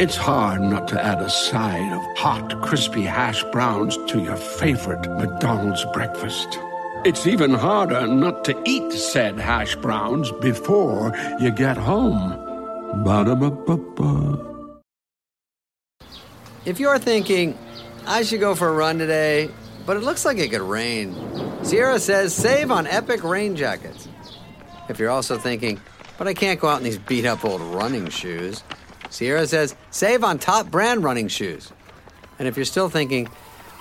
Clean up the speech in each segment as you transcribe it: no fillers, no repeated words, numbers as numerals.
It's hard not to add a side of hot, crispy hash browns to your favorite McDonald's breakfast. It's even harder not to eat said hash browns before you get home. Ba-da-ba-ba-ba. If you're thinking, I should go for a run today, but it looks like it could rain, Sierra says save on epic rain jackets. If you're also thinking, but I can't go out in these beat-up old running shoes, Sierra says, save on top brand running shoes. And if you're still thinking,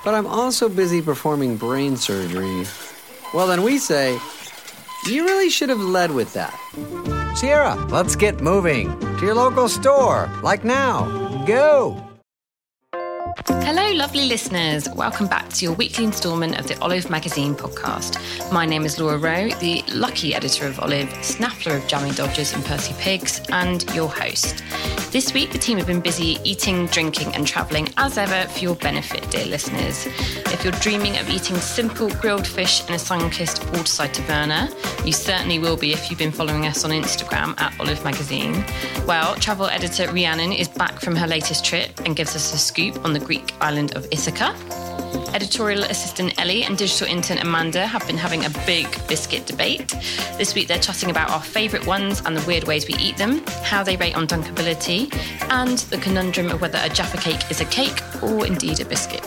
but I'm also busy performing brain surgery, well, then we say, you really should have led with that. Sierra, let's get moving to your local store, like now. Go! Hello, lovely listeners. Welcome back to your weekly instalment of the Olive Magazine podcast. My name is Laura Rowe, the lucky editor of Olive, snaffler of Jammy Dodgers and Percy Pigs, and your host. This week, the team have been busy eating, drinking and travelling as ever for your benefit, dear listeners. If you're dreaming of eating simple grilled fish in a sun-kissed waterside taverna, you certainly will be if you've been following us on Instagram at Olive Magazine. Well, travel editor Rhiannon is back from her latest trip and gives us a scoop on the Greek island of Ithaca. Editorial assistant Ellie and digital intern Amanda have been having a big biscuit debate. This week they're chatting about our favourite ones and the weird ways we eat them, how they rate on dunkability, and the conundrum of whether a Jaffa cake is a cake or indeed a biscuit.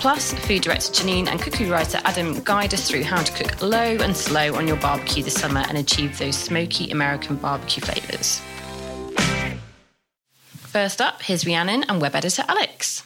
Plus, food director Janine and cookery writer Adam guide us through how to cook low and slow on your barbecue this summer and achieve those smoky American barbecue flavours. First up, here's Rhiannon and web editor Alex.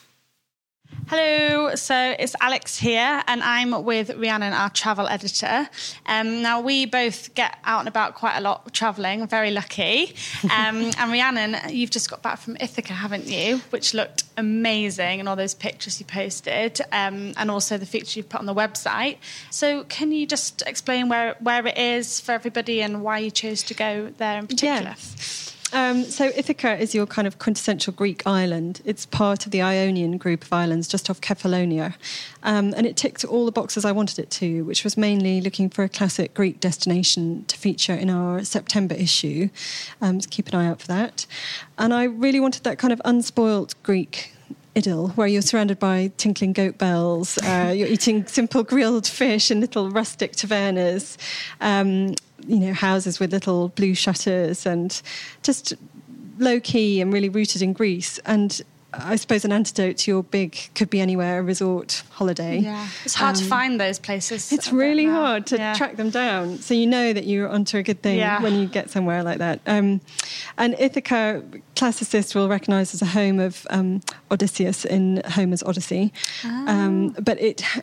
Hello, so it's Alex here and I'm with Rhiannon, our travel editor. Now we both get out and about quite a lot travelling, very lucky. And Rhiannon, you've just got back from Ithaca, haven't you? Which looked amazing, and all those pictures you posted and also the feature you've put on the website. So can you just explain where it is for everybody and why you chose to go there in particular? Yeah. So Ithaca is your kind of quintessential Greek island. It's part of the Ionian group of islands just off Cephalonia. And it ticked all the boxes I wanted it to, which was mainly looking for a classic Greek destination to feature in our September issue. So keep an eye out for that. And I really wanted that kind of unspoilt Greek idyll, where you're surrounded by tinkling goat bells, you're eating simple grilled fish in little rustic tavernas, houses with little blue shutters, and just low-key and really rooted in Greece. And I suppose an antidote to your big could-be-anywhere resort holiday. Yeah, it's hard to find those places. It's really hard to track them down. So you know that you're onto a good thing when you get somewhere like that. And Ithaca, classicists will recognise as a home of Odysseus in Homer's Odyssey. Oh. But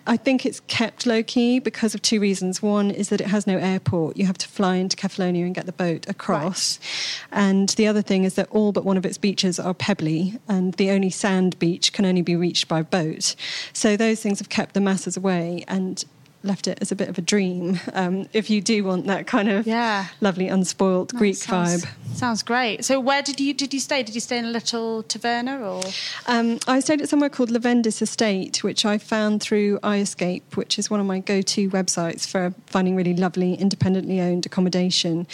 I think it's kept low-key because of two reasons. One is that it has no airport. You have to fly into Cephalonia and get the boat across. Right. And the other thing is that all but one of its beaches are pebbly, and the only sand beach can only be reached by boat. So those things have kept the masses away and left it as a bit of a dream, if you do want that kind of lovely unspoilt Greek vibe. Sounds great. So where did you stay? Did you stay in a little taverna or? I stayed at somewhere called Lavendis Estate, which I found through iEscape, which is one of my go-to websites for finding really lovely independently owned accommodation.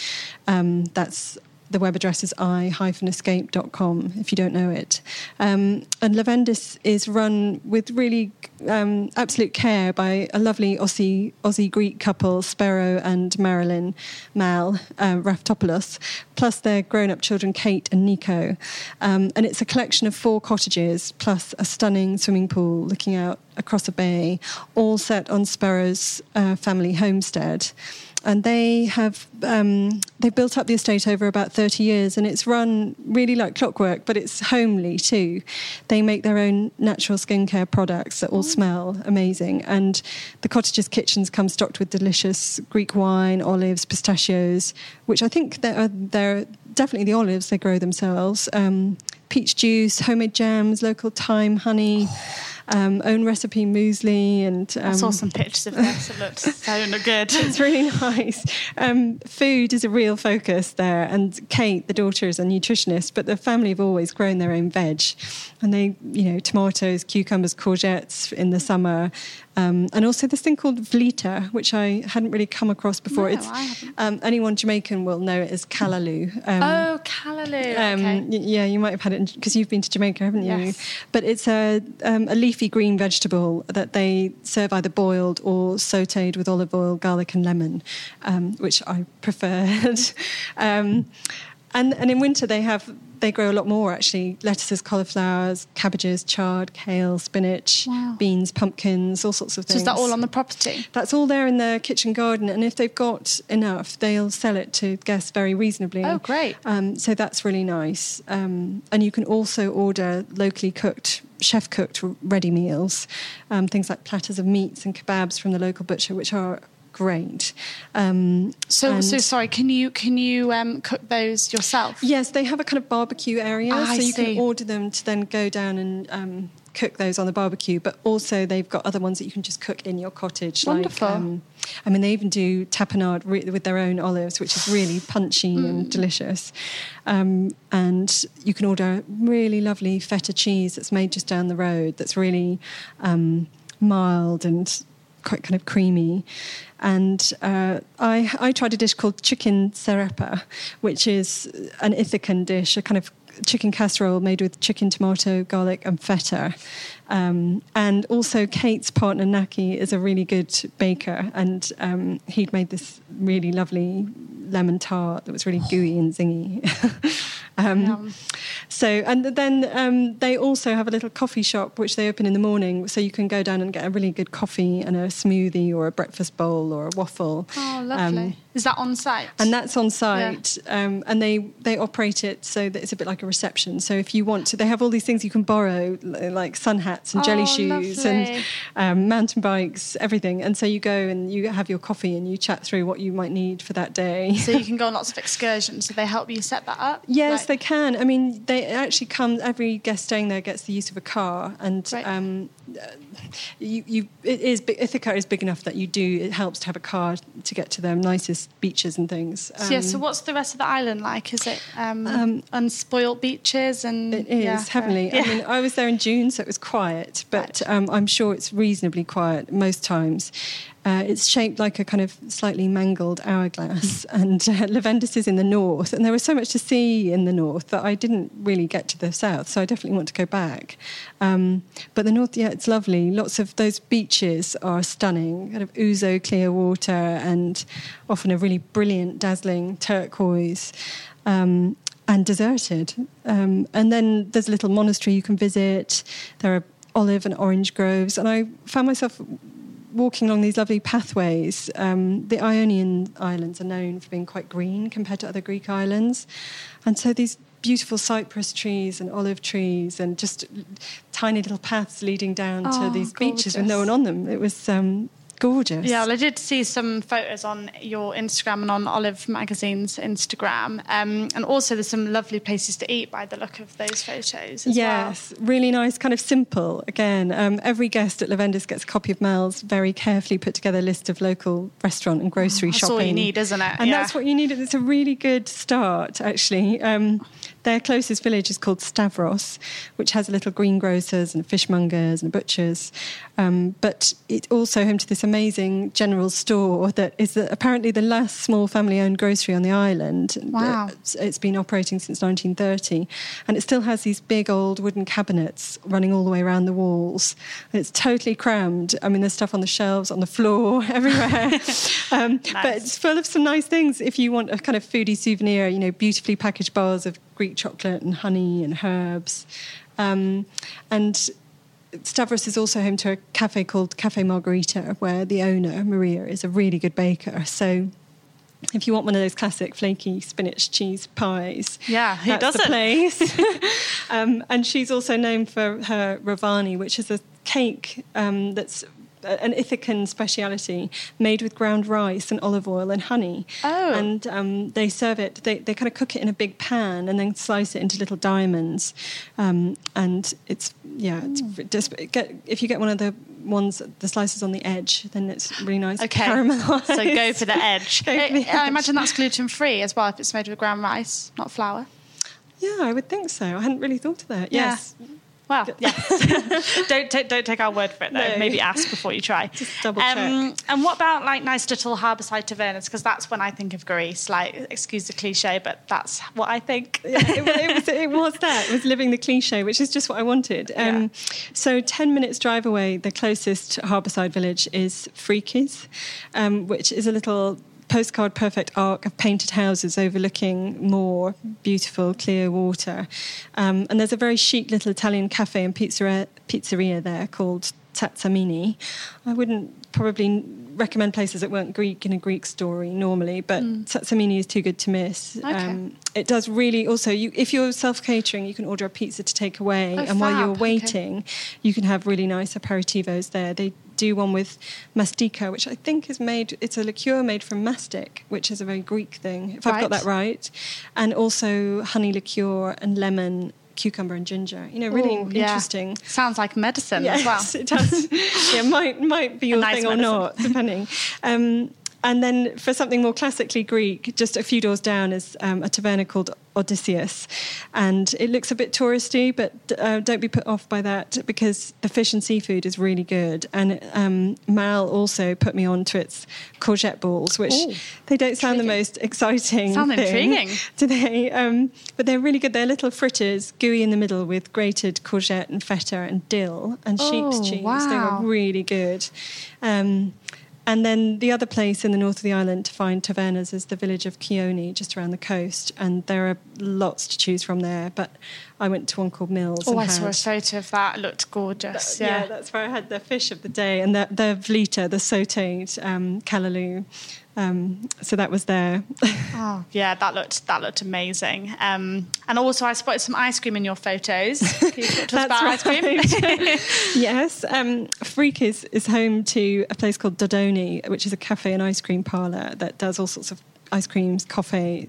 That's The web address is i-escape.com, if you don't know it. And Lavendis is run with really absolute care by a lovely Aussie Greek couple, Spero and Marilyn Mal Raftopoulos, plus their grown-up children, Kate and Nico. And it's a collection of 4 cottages, plus a stunning swimming pool looking out across a bay, all set on Spero's family homestead. And they have they've built up the estate over about 30 years, and it's run really like clockwork, but it's homely too. They make their own natural skincare products that all smell amazing. And the cottages' kitchens come stocked with delicious Greek wine, olives, pistachios, which I think they're definitely the olives they grow themselves. Peach juice, homemade jams, local thyme, honey, own recipe muesli, and I saw some pictures of this. It looked so good. It's really nice. Food is a real focus there, and Kate, the daughter, is a nutritionist. But the family have always grown their own veg, and they, tomatoes, cucumbers, courgettes in the summer, and also this thing called Vlita, which I hadn't really come across before. No, I haven't. Anyone Jamaican will know it as Kalaloo. Kalaloo. Okay. Yeah, you might have had it because you've been to Jamaica, haven't you? Yes. But it's a leaf. Green vegetable that they serve either boiled or sautéed with olive oil, garlic and lemon, which I preferred. And in winter they grow a lot more, actually. Lettuces, cauliflowers, cabbages, chard, kale, spinach, beans, pumpkins, all sorts of things. So is that all on the property? That's all there in the kitchen garden. And if they've got enough, they'll sell it to guests very reasonably. Oh, great. So that's really nice. And you can also order locally cooked, chef-cooked ready meals, things like platters of meats and kebabs from the local butcher, which are great. Sorry, can you cook those yourself? Yes, they have a kind of barbecue area, can order them to then go down and cook those on the barbecue. But also they've got other ones that you can just cook in your cottage. Wonderful. They even do tapenade with their own olives, which is really punchy and delicious. And you can order really lovely feta cheese that's made just down the road. That's really mild and quite kind of creamy. And I tried a dish called chicken serapa, which is an Ithacan dish, a kind of chicken casserole made with chicken, tomato, garlic and feta. And also Kate's partner Naki is a really good baker, and he'd made this really lovely lemon tart that was really gooey and zingy. They also have a little coffee shop which they open in the morning, so you can go down and get a really good coffee and a smoothie or a breakfast bowl or a waffle. Oh, lovely. Is that on site? And that's on site. Yeah. And they operate it so that it's a bit like a reception. So if you want to, they have all these things you can borrow, like sun hats and jelly shoes, lovely, and mountain bikes, everything. And so you go and you have your coffee and you chat through what you might need for that day. So you can go on lots of excursions. So they help you set that up? Yes, they can. They actually come, every guest staying there gets the use of a car, and Ithaca is big enough that it helps to have a car to get to their nicest beaches and things. So what's the rest of the island like? Is it unspoilt beaches? And it is, heavenly. Yeah. I was there in June, so it was quiet, but I'm sure it's reasonably quiet most times. It's shaped like a kind of slightly mangled hourglass, and Lavendis is in the north, and there was so much to see in the north that I didn't really get to the south, so I definitely want to go back. But the north, it's lovely. Lots of those beaches are stunning, kind of ouzo clear water and often a really brilliant, dazzling turquoise. And deserted. And then there's a little monastery you can visit. There are olive and orange groves, and I found myself walking along these lovely pathways. The Ionian Islands are known for being quite green compared to other Greek islands. And so these beautiful cypress trees and olive trees and just tiny little paths leading down to these gorgeous beaches with no one on them. It was gorgeous. Yeah, well, I did see some photos on your Instagram and on Olive Magazine's Instagram. And also there's some lovely places to eat by the look of those photos as well. Really nice, kind of simple again. Every guest at Lavendis gets a copy of Mal's very carefully put together list of local restaurant and grocery shopping. That's all you need, isn't it? And that's what you need. It's a really good start, actually. Their closest village is called Stavros, which has little greengrocers and fishmongers and butchers. But it's also home to this amazing general store that is apparently the last small family-owned grocery on the island. Wow. It's been operating since 1930. And it still has these big old wooden cabinets running all the way around the walls. And it's totally crammed. I mean, there's stuff on the shelves, on the floor, everywhere. Nice. But it's full of some nice things if you want a kind of foodie souvenir, you know, beautifully packaged bars of Greek chocolate and honey and herbs. And Stavros is also home to a cafe called Cafe Margarita, where the owner, Maria, is a really good baker. So if you want one of those classic flaky spinach cheese pies, yeah, who doesn't? The place. And she's also known for her Ravani, which is a cake that's an Ithacan speciality made with ground rice and olive oil and honey. Oh. And they serve it, they kind of cook it in a big pan and then slice it into little diamonds. And it's, yeah, it's just, if you get one of the ones, the slices on the edge, then it's really nice. Okay. Caramelized. So go for the edge. I imagine that's gluten-free as well if it's made with ground rice, not flour. Yeah, I would think so. I hadn't really thought of that. Yeah. Yes. Well, yes. Don't take our word for it, though. No. Maybe ask before you try. Just double check. And what about, like, nice little harbourside tavernas? Because that's when I think of Greece. Like, excuse the cliché, but that's what I think. Yeah, it was that. It was living the cliché, which is just what I wanted. So 10 minutes drive away, the closest harbourside village is Frikes, which is a little postcard perfect arc of painted houses overlooking more beautiful clear water, and there's a very chic little Italian cafe and pizzeria there called Tsatsamini. I wouldn't probably recommend places that weren't Greek in a Greek story normally, but Tsatsamini is too good to miss. Okay. It does really also, if you're self-catering, you can order a pizza to take away, and while you're waiting, you can have really nice aperitivos there. They do one with mastika, which I think is made, it's a liqueur made from mastic, which is a very Greek thing, if I've got that right, and also honey liqueur and lemon, cucumber and ginger. You know, really interesting. Sounds like medicine as well. Yes, it does. Yeah, might be your nice thing medicine. Or not, depending. And then for something more classically Greek, just a few doors down is a taverna called Odysseus. And it looks a bit touristy, but don't be put off by that because the fish and seafood is really good. And Mal also put me on to its courgette balls, which they don't sound intriguing. The most exciting thing. Intriguing. Do they? But they're really good. They're little fritters, gooey in the middle with grated courgette and feta and dill and sheep's cheese. Wow. They were really good. And then the other place in the north of the island to find tavernas is the village of Kioni, just around the coast. And there are lots to choose from there. But I went to one called Mills. Oh, I saw a photo of that. It looked gorgeous. Yeah, that's where I had the fish of the day and the Vlita, the sautéed Kalaloo. So that was there. That looked amazing. And also I spotted some ice cream in your photos. Can you talk to us about ice cream? Yes. Frikes is home to a place called Dodoni, which is a cafe and ice cream parlour that does all sorts of ice creams, coffees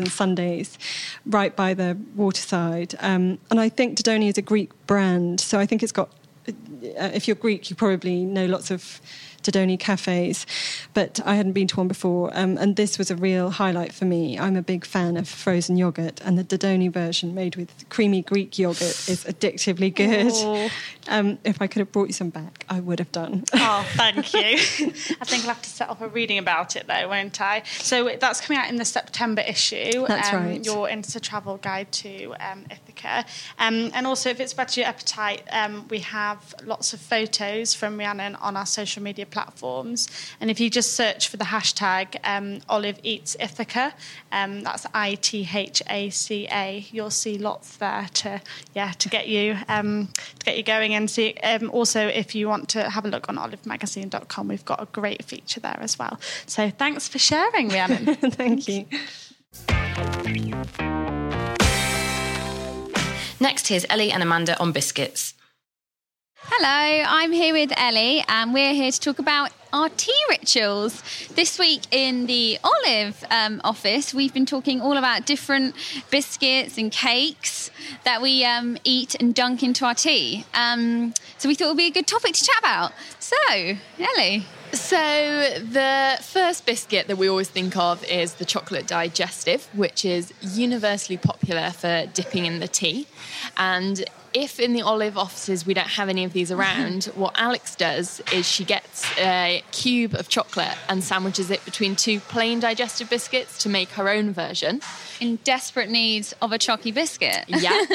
and sundaes right by the waterside. And I think Dodoni is a Greek brand. So I think it's got, if you're Greek, you probably know lots of Dodoni cafes, but I hadn't been to one before, and this was a real highlight for me. I'm a big fan of frozen yoghurt, and the Dodoni version made with creamy Greek yoghurt is addictively good. If I could have brought you some back, I would have done. Oh, thank you. I think I'll have to set up a reading about it though, won't I? So that's coming out in the September issue. That's right. Your Insta Travel Guide to Ithaca. And also, if it's better your appetite, we have lots of photos from Rhiannon on our social media platforms, and if you just search for the hashtag Olive Eats Ithaca, that's ITHACA, you'll see lots there to get you going. And see, also if you want to have a look on olivemagazine.com, we've got a great feature there as well. So thanks for sharing, Rhiannon. Thank you. Next, here's Ellie and Amanda on biscuits. Hello, I'm here with Ellie and we're here to talk about our tea rituals. This week in the Olive office, we've been talking all about different biscuits and cakes that we eat and dunk into our tea. So we thought it would be a good topic to chat about. So, Ellie. So the first biscuit that we always think of is the chocolate digestive, which is universally popular for dipping in the tea. And if in the Olive offices we don't have any of these around, what Alex does is she gets a cube of chocolate and sandwiches it between two plain digestive biscuits to make her own version. In desperate need of a chalky biscuit. Yeah.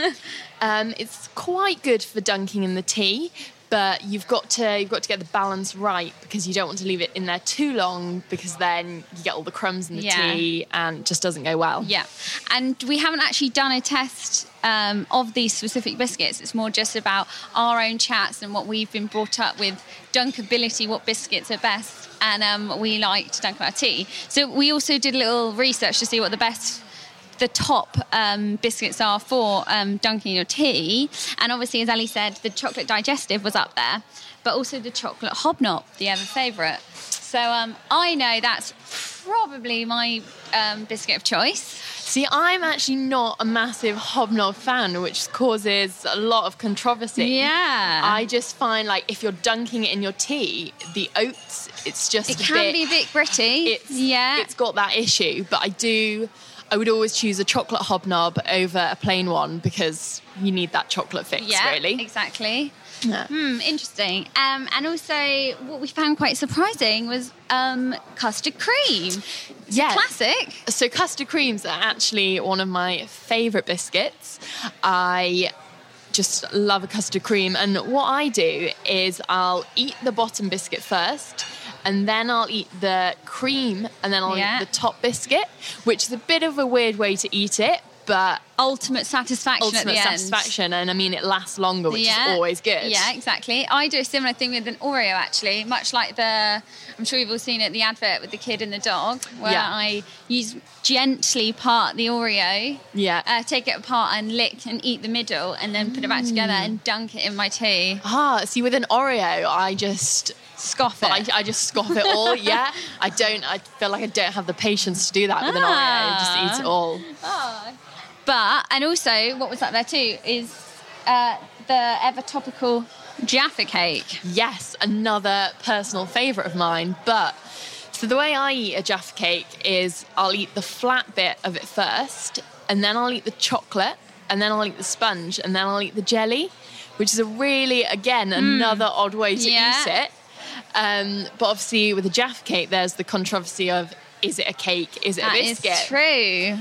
It's quite good for dunking in the tea, but you've got to get the balance right because you don't want to leave it in there too long because then you get all the crumbs in the tea and it just doesn't go well. Yeah. And we haven't actually done a test of these specific biscuits. It's more just about our own chats and what we've been brought up with, dunkability, what biscuits are best, and we like to dunk our tea. So we also did a little research to see what the top biscuits are for dunking your tea. And obviously, as Ellie said, the chocolate digestive was up there, but also the chocolate hobnob, the other favourite. So I know that's probably my biscuit of choice. See, I'm actually not a massive hobnob fan, which causes a lot of controversy. Yeah. I just find, like, if you're dunking it in your tea, the oats, it's just It can be a bit gritty. It's got that issue, but I would always choose a chocolate hobnob over a plain one because you need that chocolate fix, really. Yeah, exactly. Yeah. Interesting. And also what we found quite surprising was custard cream. Yeah. Classic. So custard creams are actually one of my favourite biscuits. I just love a custard cream. And what I do is I'll eat the bottom biscuit first, and then I'll eat the cream, and then I'll eat the top biscuit, which is a bit of a weird way to eat it, but ultimate satisfaction at the end. And I mean, it lasts longer, which is always good. Yeah, exactly. I do a similar thing with an Oreo, actually, much like I'm sure you've all seen it, the advert with the kid and the dog, where I gently part the Oreo, take it apart and lick and eat the middle, and then put it back together and dunk it in my tea. See, with an Oreo, I just scoff it. I just scoff it all, I feel like I don't have the patience to do that with an Oreo. I just eat it all. But, and also, what was that there too, is the ever-topical Jaffa cake. Yes, another personal favourite of mine. But, so the way I eat a Jaffa cake is I'll eat the flat bit of it first, and then I'll eat the chocolate, and then I'll eat the sponge, and then I'll eat the jelly, which is another odd way to eat it. But obviously, with a Jaffa cake, there's the controversy of, is it a cake? Is it a biscuit? That is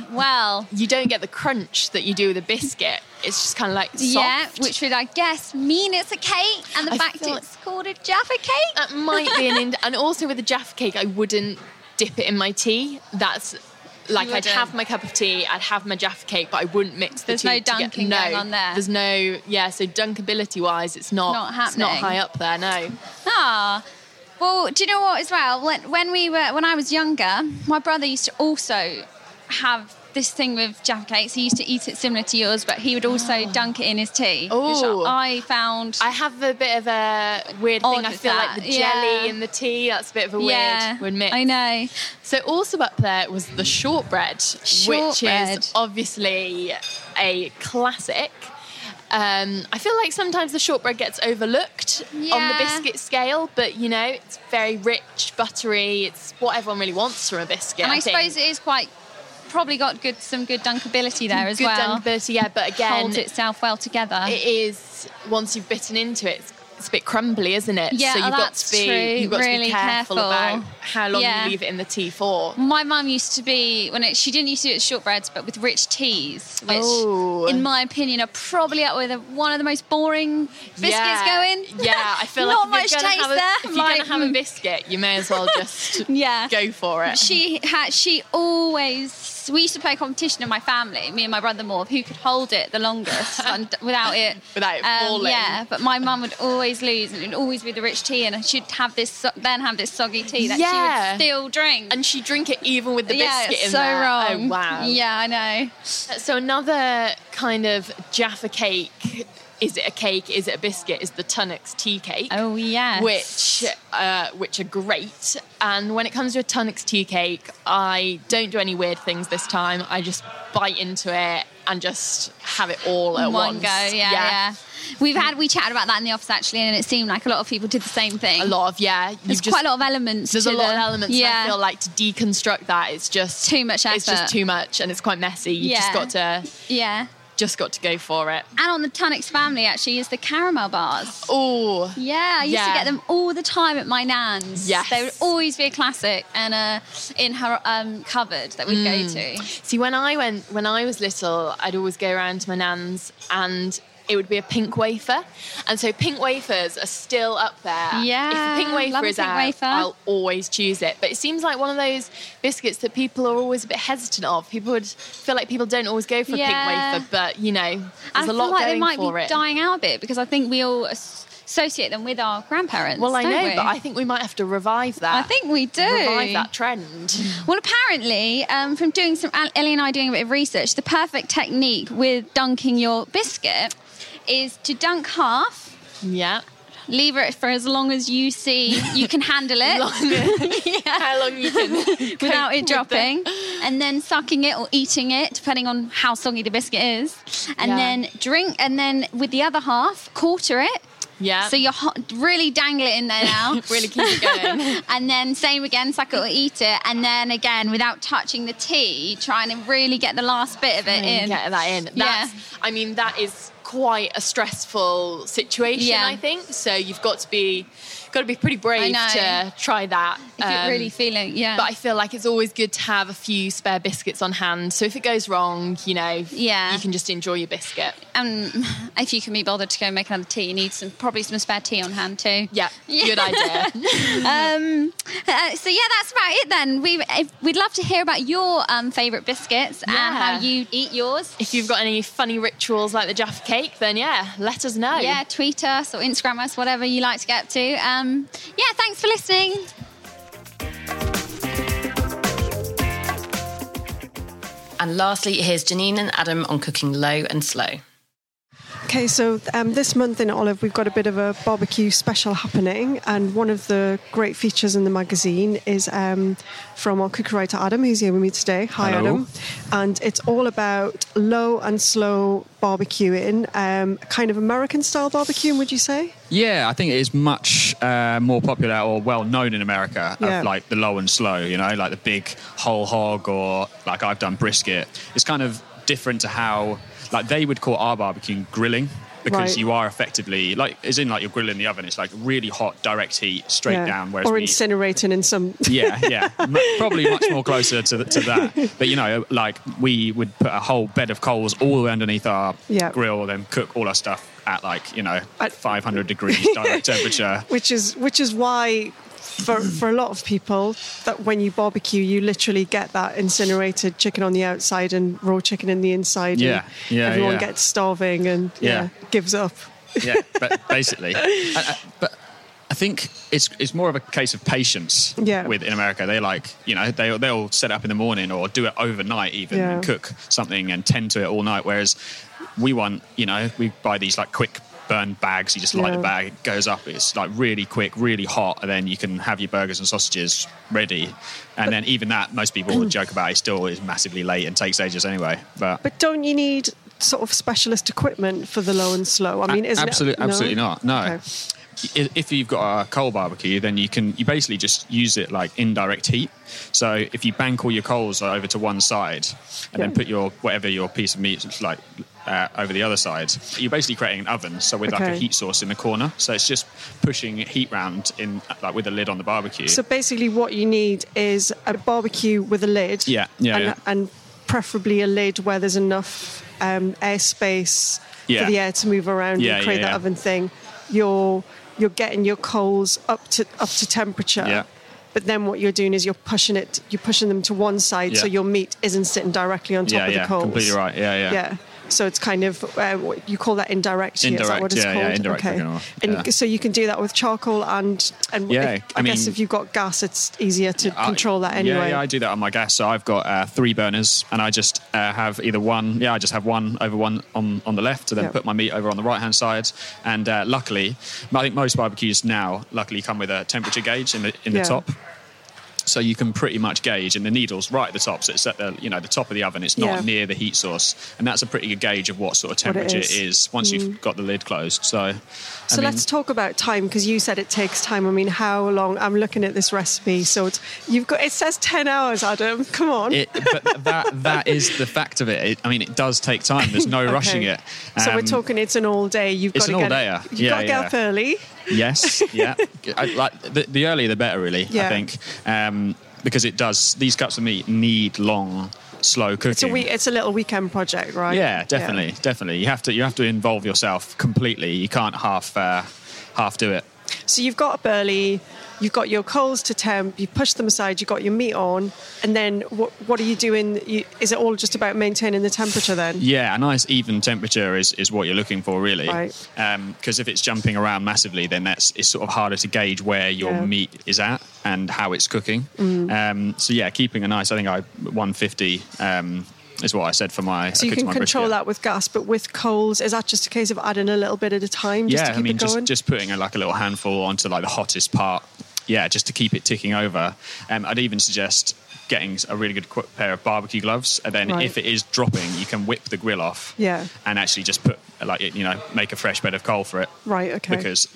true. Well, you don't get the crunch that you do with a biscuit. It's just kind of like soft. Yeah, which would, I guess, mean it's a cake. And the fact it's called a Jaffa cake. That might be and also with a Jaffa cake, I wouldn't dip it in my tea. That's like I'd have my cup of tea, I'd have my Jaffa cake, but I wouldn't mix the two. There's no dunking going on there. There's no, so dunkability-wise, it's not happening. It's not high up there, no. Well, do you know what as well? When I was younger, my brother used to also have this thing with Jaffa cakes. He used to eat it similar to yours, but he would also dunk it in his tea. Oh, I have a bit of a weird thing. I feel like the jelly in the tea. That's a bit of a weird mix. I know. So also up there was the shortbread. Which is obviously a classic. I feel like sometimes the shortbread gets overlooked on the biscuit scale, but, you know, it's very rich, buttery. It's what everyone really wants from a biscuit. And I suppose it is probably got some good dunkability there as well. Good dunkability, but again, holds itself well together. It is, once you've bitten into it, it's a bit crumbly, isn't it? Yeah, so you've got to be careful about how long you leave it in the tea for. My mum used to be she didn't used to do it with shortbreads, but with rich teas, which in my opinion are probably up with one of the most boring biscuits going. Yeah, I feel not like not much taste there. If you're going to have a biscuit, you may as well just go for it. We used to play a competition in my family, me and my brother more, of who could hold it the longest without it falling. Yeah, but my mum would always lose, and it would always be the rich tea, and she'd have this soggy tea that she would still drink. And she'd drink it even with the biscuit in there. Yeah, it's so wrong. Oh, wow. Yeah, I know. So another kind of Jaffa cake, is it a cake, is it a biscuit, is the Tunnock's Tea Cake. Oh, yes. Which are great. And when it comes to a Tunnock's Tea Cake, I don't do any weird things this time. I just bite into it and just have it all at one once. One go, yeah. We chatted about that in the office actually, and it seemed like a lot of people did the same thing. Quite a lot of elements. There's a lot of elements. Yeah. And I feel like to deconstruct that, it's just too much effort. It's just too much, and it's quite messy. You just got to go for it. And on the Tunnock's family actually is the caramel bars. Oh. Yeah, I used to get them all the time at my nan's. Yes. They would always be a classic and in her cupboard that we'd go to. See, when I was little, I'd always go around to my nan's and it would be a pink wafer. And so pink wafers are still up there. Yeah. If the pink wafer is out, I'll always choose it. But it seems like one of those biscuits that people are always a bit hesitant of. People would feel like people don't always go for a pink wafer, but, you know, there's a lot going for it. I feel like they might be dying out a bit because I think we all associate them with our grandparents. Well, I know, but I think we might have to revive that. I think we do. Revive that trend. Well, apparently, from doing some... Ellie and I doing a bit of research, the perfect technique with dunking your biscuit is to dunk half. Yeah. Leave it for as long as you see you can handle it. How long you can. Without it dropping. And then sucking it or eating it, depending on how soggy the biscuit is. And then drink, and then with the other half, quarter it. Yeah. So you're really dangle it in there now. Really keep it going. And then same again, suck it or eat it. And then again, without touching the tea, trying to really get the last bit of it in. Get that in. I mean, that is quite a stressful situation, I think. So you've got to be pretty brave to try that. If you're really feeling, But I feel like it's always good to have a few spare biscuits on hand. So if it goes wrong, you can just enjoy your biscuit. And if you can be bothered to go and make another tea, you need probably some spare tea on hand too. Yeah. Good idea. That's about it then. We'd love to hear about your favourite biscuits and how you eat yours. If you've got any funny rituals like the Jaffa cake, then let us know. Yeah, tweet us or Instagram us, whatever you like to get up to. Thanks for listening. And lastly, here's Janine and Adam on cooking low and slow. Okay, so this month in Olive, we've got a bit of a barbecue special happening, and one of the great features in the magazine is from our cooker writer Adam, who's here with me today. Hi. Hello. Adam. And it's all about low and slow barbecuing, kind of American-style barbecuing, would you say? Yeah, I think it is much more popular or well-known in America, of like the low and slow, like the big whole hog, or like I've done brisket. It's kind of different to how... Like, they would call our barbecue grilling because you are effectively, you're grilling the oven. It's like really hot, direct heat, straight down. Whereas or incinerating in some... Probably much more closer to that. But, we would put a whole bed of coals all the way underneath our grill, then cook all our stuff at, 500 degrees direct temperature. Which is why... For a lot of people, that when you barbecue, you literally get that incinerated chicken on the outside and raw chicken in the inside. Everyone gets starving and gives up. Yeah, but basically. But I think it's more of a case of patience. With in America, they they'll set it up in the morning or do it overnight even and cook something and tend to it all night. Whereas we want we buy these quick burn bags. You just light the bag, it goes up, it's really quick, really hot, and then you can have your burgers and sausages ready. And then even that, most people will joke about it, still is massively late and takes ages anyway. But don't you need sort of specialist equipment for the low and slow? I mean, isn't it? Absolutely not, no. Okay. If you've got a coal barbecue, then you basically just use it indirect heat. So if you bank all your coals over to one side and then put your piece of meat is over the other side, you're basically creating an oven. So with a heat source in the corner, so it's just pushing heat round in with a lid on the barbecue. So basically, what you need is a barbecue with a lid. And preferably a lid where there's enough airspace for the air to move around and create that oven thing. You're getting your coals up to temperature, but then what you're doing is you're pushing them to one side, so your meat isn't sitting directly on top of the coals. Completely right. Yeah. So it's kind of you call that indirect. Is that what it's called? Indirect. Okay. So you can do that with charcoal and if you've got gas, it's easier to control that anyway. Yeah, I do that on my gas. So I've got three burners, and I just have either one. Yeah, I just have one over one on the left, to then put my meat over on the right hand side. And luckily, I think most barbecues now luckily come with a temperature gauge in the top. so you can pretty much gauge, and the needle's right at the top, so it's at the, you know, the top of the oven. It's not near the heat source, and that's a pretty good gauge of what sort of temperature it is once you've got the lid closed. So let's talk about time, because you said it takes time. I mean, how long? I'm looking at this recipe, so it says 10 hours, Adam. Come on. But that is the fact of it. It does take time. There's no rushing it. So we're talking it's an all day. You've got to get up early. Yes, yeah. The earlier the better, really, I think, because it does. These cups of meat need long, slow cooking. It's a little weekend project, right? Yeah, definitely. You have to involve yourself completely. You can't half do it. So you've got up early, you've got your coals to temp, you push them aside, you've got your meat on, and then what are you doing? Is it all just about maintaining the temperature then? Yeah, a nice even temperature is what you're looking for, really. Right. Because if it's jumping around massively, then it's sort of harder to gauge where your meat is at and how it's cooking. Keeping a nice, I think 150... is what I said for my... So you can control that with gas, but with coals, is that just a case of adding a little bit at a time just to keep it going? Yeah, just putting a little handful onto the hottest part, just to keep it ticking over. I'd even suggest getting a really good pair of barbecue gloves, and then if it is dropping, you can whip the grill off and actually just put, make a fresh bed of coal for it. Right, okay. Because...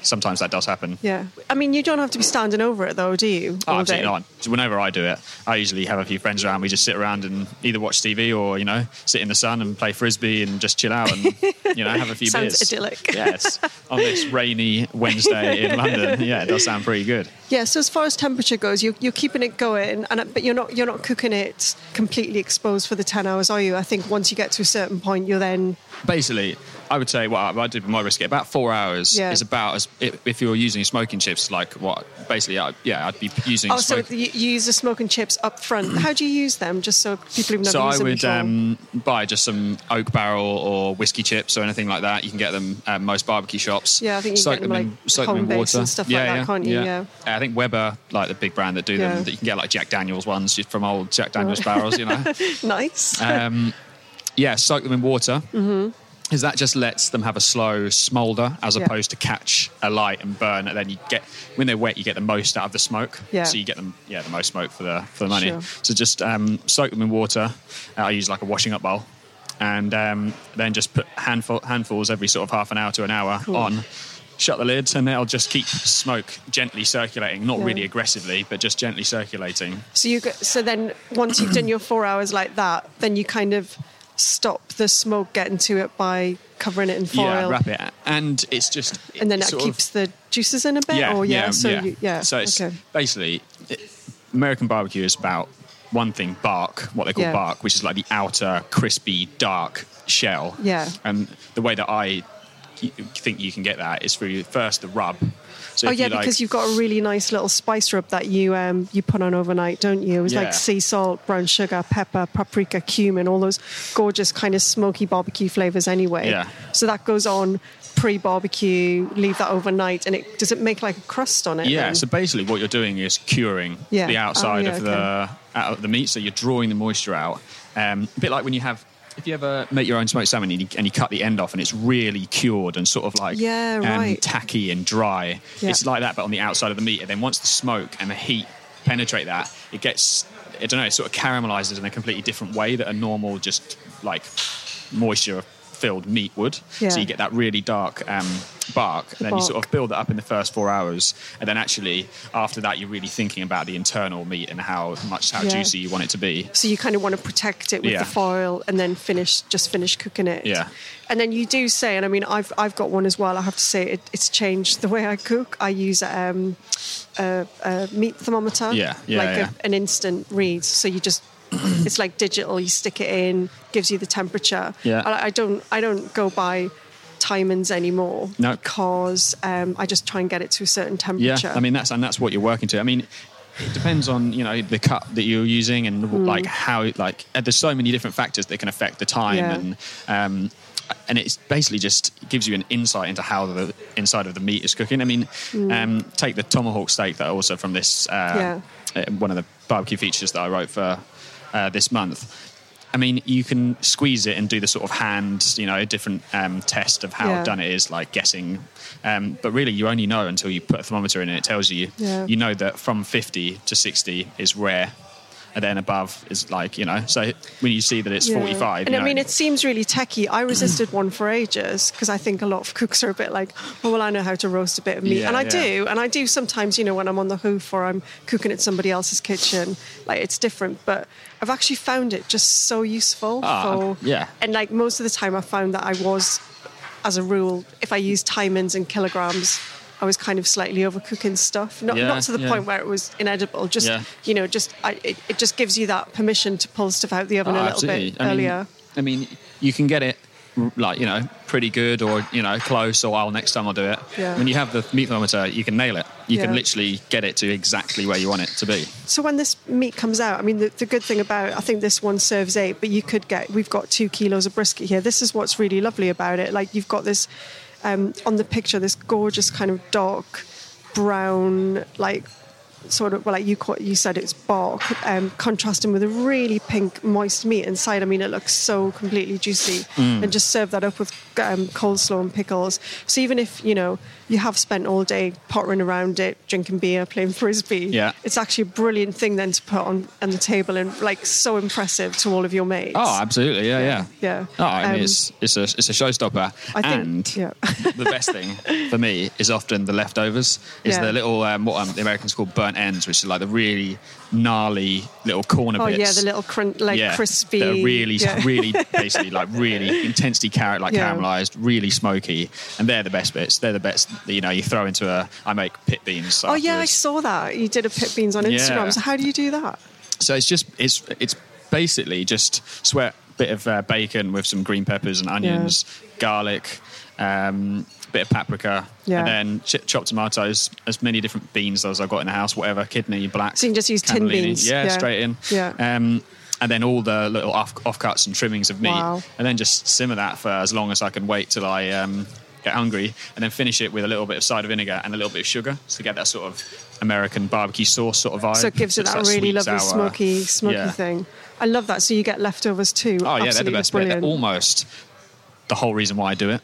sometimes that does happen. Yeah. You don't have to be standing over it, though, do you? Oh, absolutely not. Whenever I do it, I usually have a few friends around. We just sit around and either watch TV or, sit in the sun and play frisbee and just chill out and, have a few beers. Sounds idyllic. Yes. On this rainy Wednesday in London. Yeah, it does sound pretty good. Yeah, so as far as temperature goes, you're keeping it going, but you're not cooking it completely exposed for the 10 hours, are you? I think once you get to a certain point, you're then... Basically... I would say, I did with my brisket, about 4 hours is about, as if you're using smoking chips, I'd be using... Oh, so you use the smoking chips up front. How do you use them, just so people who've never used them before? So I would buy just some oak barrel or whiskey chips or anything like that. You can get them at most barbecue shops. Yeah, I think you can get them home bakes and stuff like that, can't you? Yeah. I think Weber, the big brand that do them, that you can get Jack Daniels ones from old Jack Daniels barrels, Nice. Soak them in water. Mm-hmm. Is that just lets them have a slow smoulder as opposed to catch a light and burn, and then you get, when they're wet, you get the most out of the smoke. Yeah. So you get them, the most smoke for the money. Sure. So just soak them in water. I use a washing up bowl, and then just put handfuls every sort of half an hour to an hour on. Shut the lid, and they'll just keep smoke gently circulating, not really aggressively, but just gently circulating. So then once you've done your 4 hours like that, then you kind of stop the smoke getting to it by covering it in foil. Yeah, wrap it. And it's just... And then that keeps the juices in a bit? Yeah, So it's basically... American barbecue is about one thing, bark, which is the outer, crispy, dark shell. Yeah. And the way that I think you can get that is through, first, the rub... So because you've got a really nice little spice rub that you you put on overnight, don't you? It was sea salt, brown sugar, pepper, paprika, cumin, all those gorgeous kind of smoky barbecue flavours anyway. Yeah. So that goes on pre-barbecue, leave that overnight, and does it make a crust on it? Yeah, then? So basically what you're doing is curing the outside of the meat, so you're drawing the moisture out. A bit like when you have... If you ever make your own smoked salmon and you cut the end off and it's really cured and sort of tacky and dry, it's like that but on the outside of the meat. And then once the smoke and the heat penetrate that, it gets, it sort of caramelizes in a completely different way that a normal just moisture-filled meat would. Yeah. So you get that really dark bark, and then you sort of build it up in the first 4 hours, and then actually after that you're really thinking about the internal meat and how juicy you want it to be. So you kind of want to protect it with the foil and then finish cooking it. Yeah. And then you do say, and I've got one as well, I have to say it's changed the way I cook. I use a meat thermometer, an instant read. So you just it's digital, you stick it in, gives you the temperature. Yeah. I don't go by timings anymore because I just try and get it to a certain temperature. Yeah, that's what you're working to. It depends on, the cup that you're using and how there's so many different factors that can affect the time and it's basically just gives you an insight into how the inside of the meat is cooking. Take the tomahawk steak that also from this one of the barbecue features that I wrote for this month. I mean, you can squeeze it and do the sort of hand, you know, different test of how done it is, like guessing. But really, you only know until you put a thermometer in and it tells you. Yeah. You know that from 50 to 60 is rare. And then above is like, you know, so when you see that it's 45. And I mean, it seems really techie. I resisted one for ages because I think a lot of cooks are a bit like, oh, well, I know how to roast a bit of meat. Yeah, and I do. And I do sometimes, you know, when I'm on the hoof or I'm cooking at somebody else's kitchen, like it's different. But I've actually found it just so useful. And like most of the time I found that I was, as a rule, if I used timings and kilograms, I was kind of slightly overcooking stuff, not to the point where it was inedible. Just you know, it just gives you that permission to pull stuff out the oven a little bit earlier. I mean, you can get it like, you know, pretty good or, you know, close, or next time I'll do it. Yeah. When you have the meat thermometer, you can nail it. You can literally get it to exactly where you want it to be. So when this meat comes out, I mean, the good thing about, I think this one serves 8, but you could get, we've got 2 kilos of brisket here. This is what's really lovely about it. Like you've got this. On the picture, this gorgeous kind of dark brown, like sort of, well, like you said, it's bark, contrasting with a really pink, moist meat inside. I mean, it looks so completely juicy, and just serve that up with coleslaw and pickles. So even if, you know, you have spent all day pottering around it, drinking beer, playing frisbee, it's actually a brilliant thing then to put on the table and like so impressive to all of your mates. Oh, absolutely, yeah. Oh, I mean, it's a showstopper. I think, the best thing for me is often the leftovers. Is the little what the Americans call burnt ends, which is like the really gnarly little corner bits. Oh yeah, the little crispy. They're really basically like really intensely carrot-like caramelized, really smoky, and they're the best bits. They're the best. You know, you throw into I make pit beans. Oh yeah, I saw that. You did a pit beans on Instagram. So how do you do that? So it's just it's basically just sweat, bit of bacon with some green peppers and onions, garlic, bit of paprika, and then chopped tomatoes, as many different beans as I've got in the house, whatever, kidney, black. So you can just use cannellini. Tin beans. Yeah, straight in. Yeah. And then all the little offcuts and trimmings of meat. Wow. And then just simmer that for as long as I can, wait till I get hungry, and then finish it with a little bit of cider vinegar and a little bit of sugar to get that sort of American barbecue sauce sort of vibe. So it gives it that really lovely smoky thing. I love that. So you get leftovers too. Oh yeah, they're the best. They're almost the whole reason why I do it.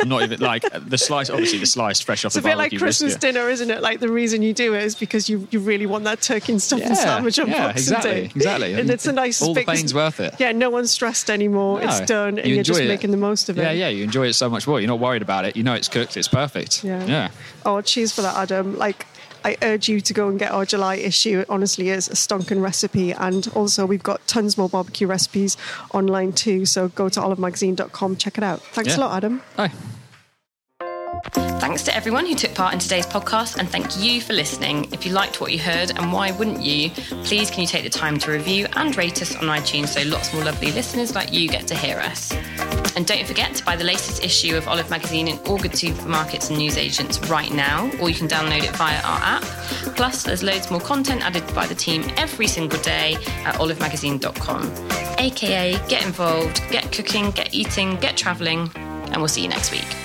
I'm not even like the sliced fresh off the barbecue. It's a bit like Christmas dinner, isn't it? Like the reason you do it is because you really want that turkey and stuff and sandwich on Boxing Day. Exactly. And it's a nice all the pain's worth it. Yeah, no one's stressed anymore. No, it's done, and you're just making the most of it. Yeah, you enjoy it so much more. You're not worried about it. You know it's cooked. It's perfect. Yeah. Oh, cheers for that, Adam. Like, I urge you to go and get our July issue. It honestly is a stonking recipe. And also, we've got tons more barbecue recipes online too. So go to olivemagazine.com, check it out. Thanks a lot, Adam. Bye. Thanks to everyone who took part in today's podcast, and thank you for listening. If you liked what you heard, and why wouldn't you, please can you take the time to review and rate us on iTunes so lots more lovely listeners like you get to hear us. And don't forget to buy the latest issue of Olive Magazine in all good supermarkets and newsagents right now, or you can download it via our app. Plus, there's loads more content added by the team every single day at olivemagazine.com. AKA, get involved, get cooking, get eating, get travelling, and we'll see you next week.